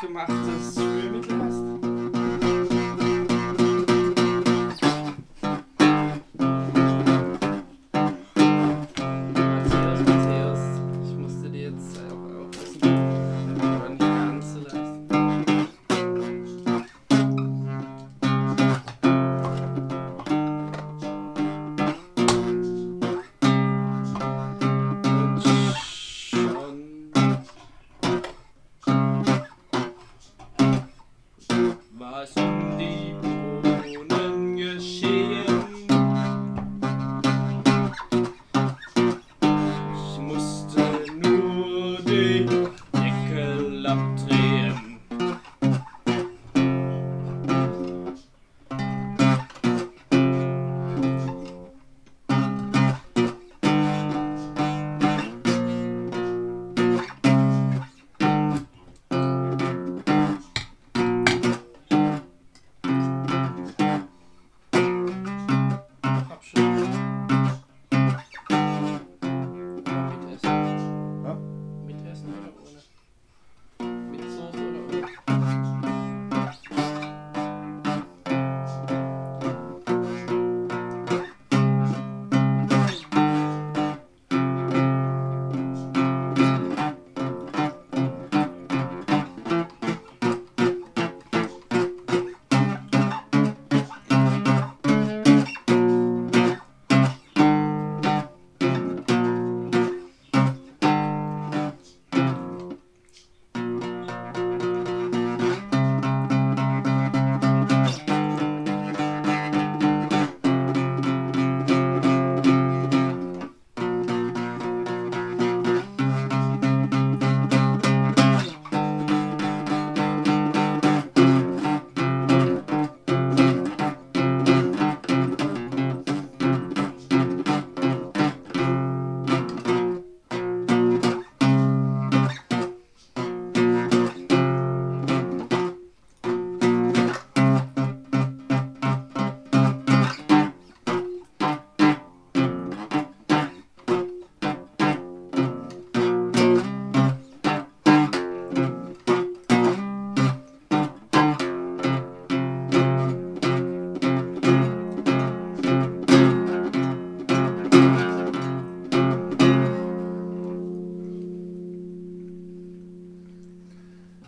selbstgemachtes Spülmittel hast. Bye.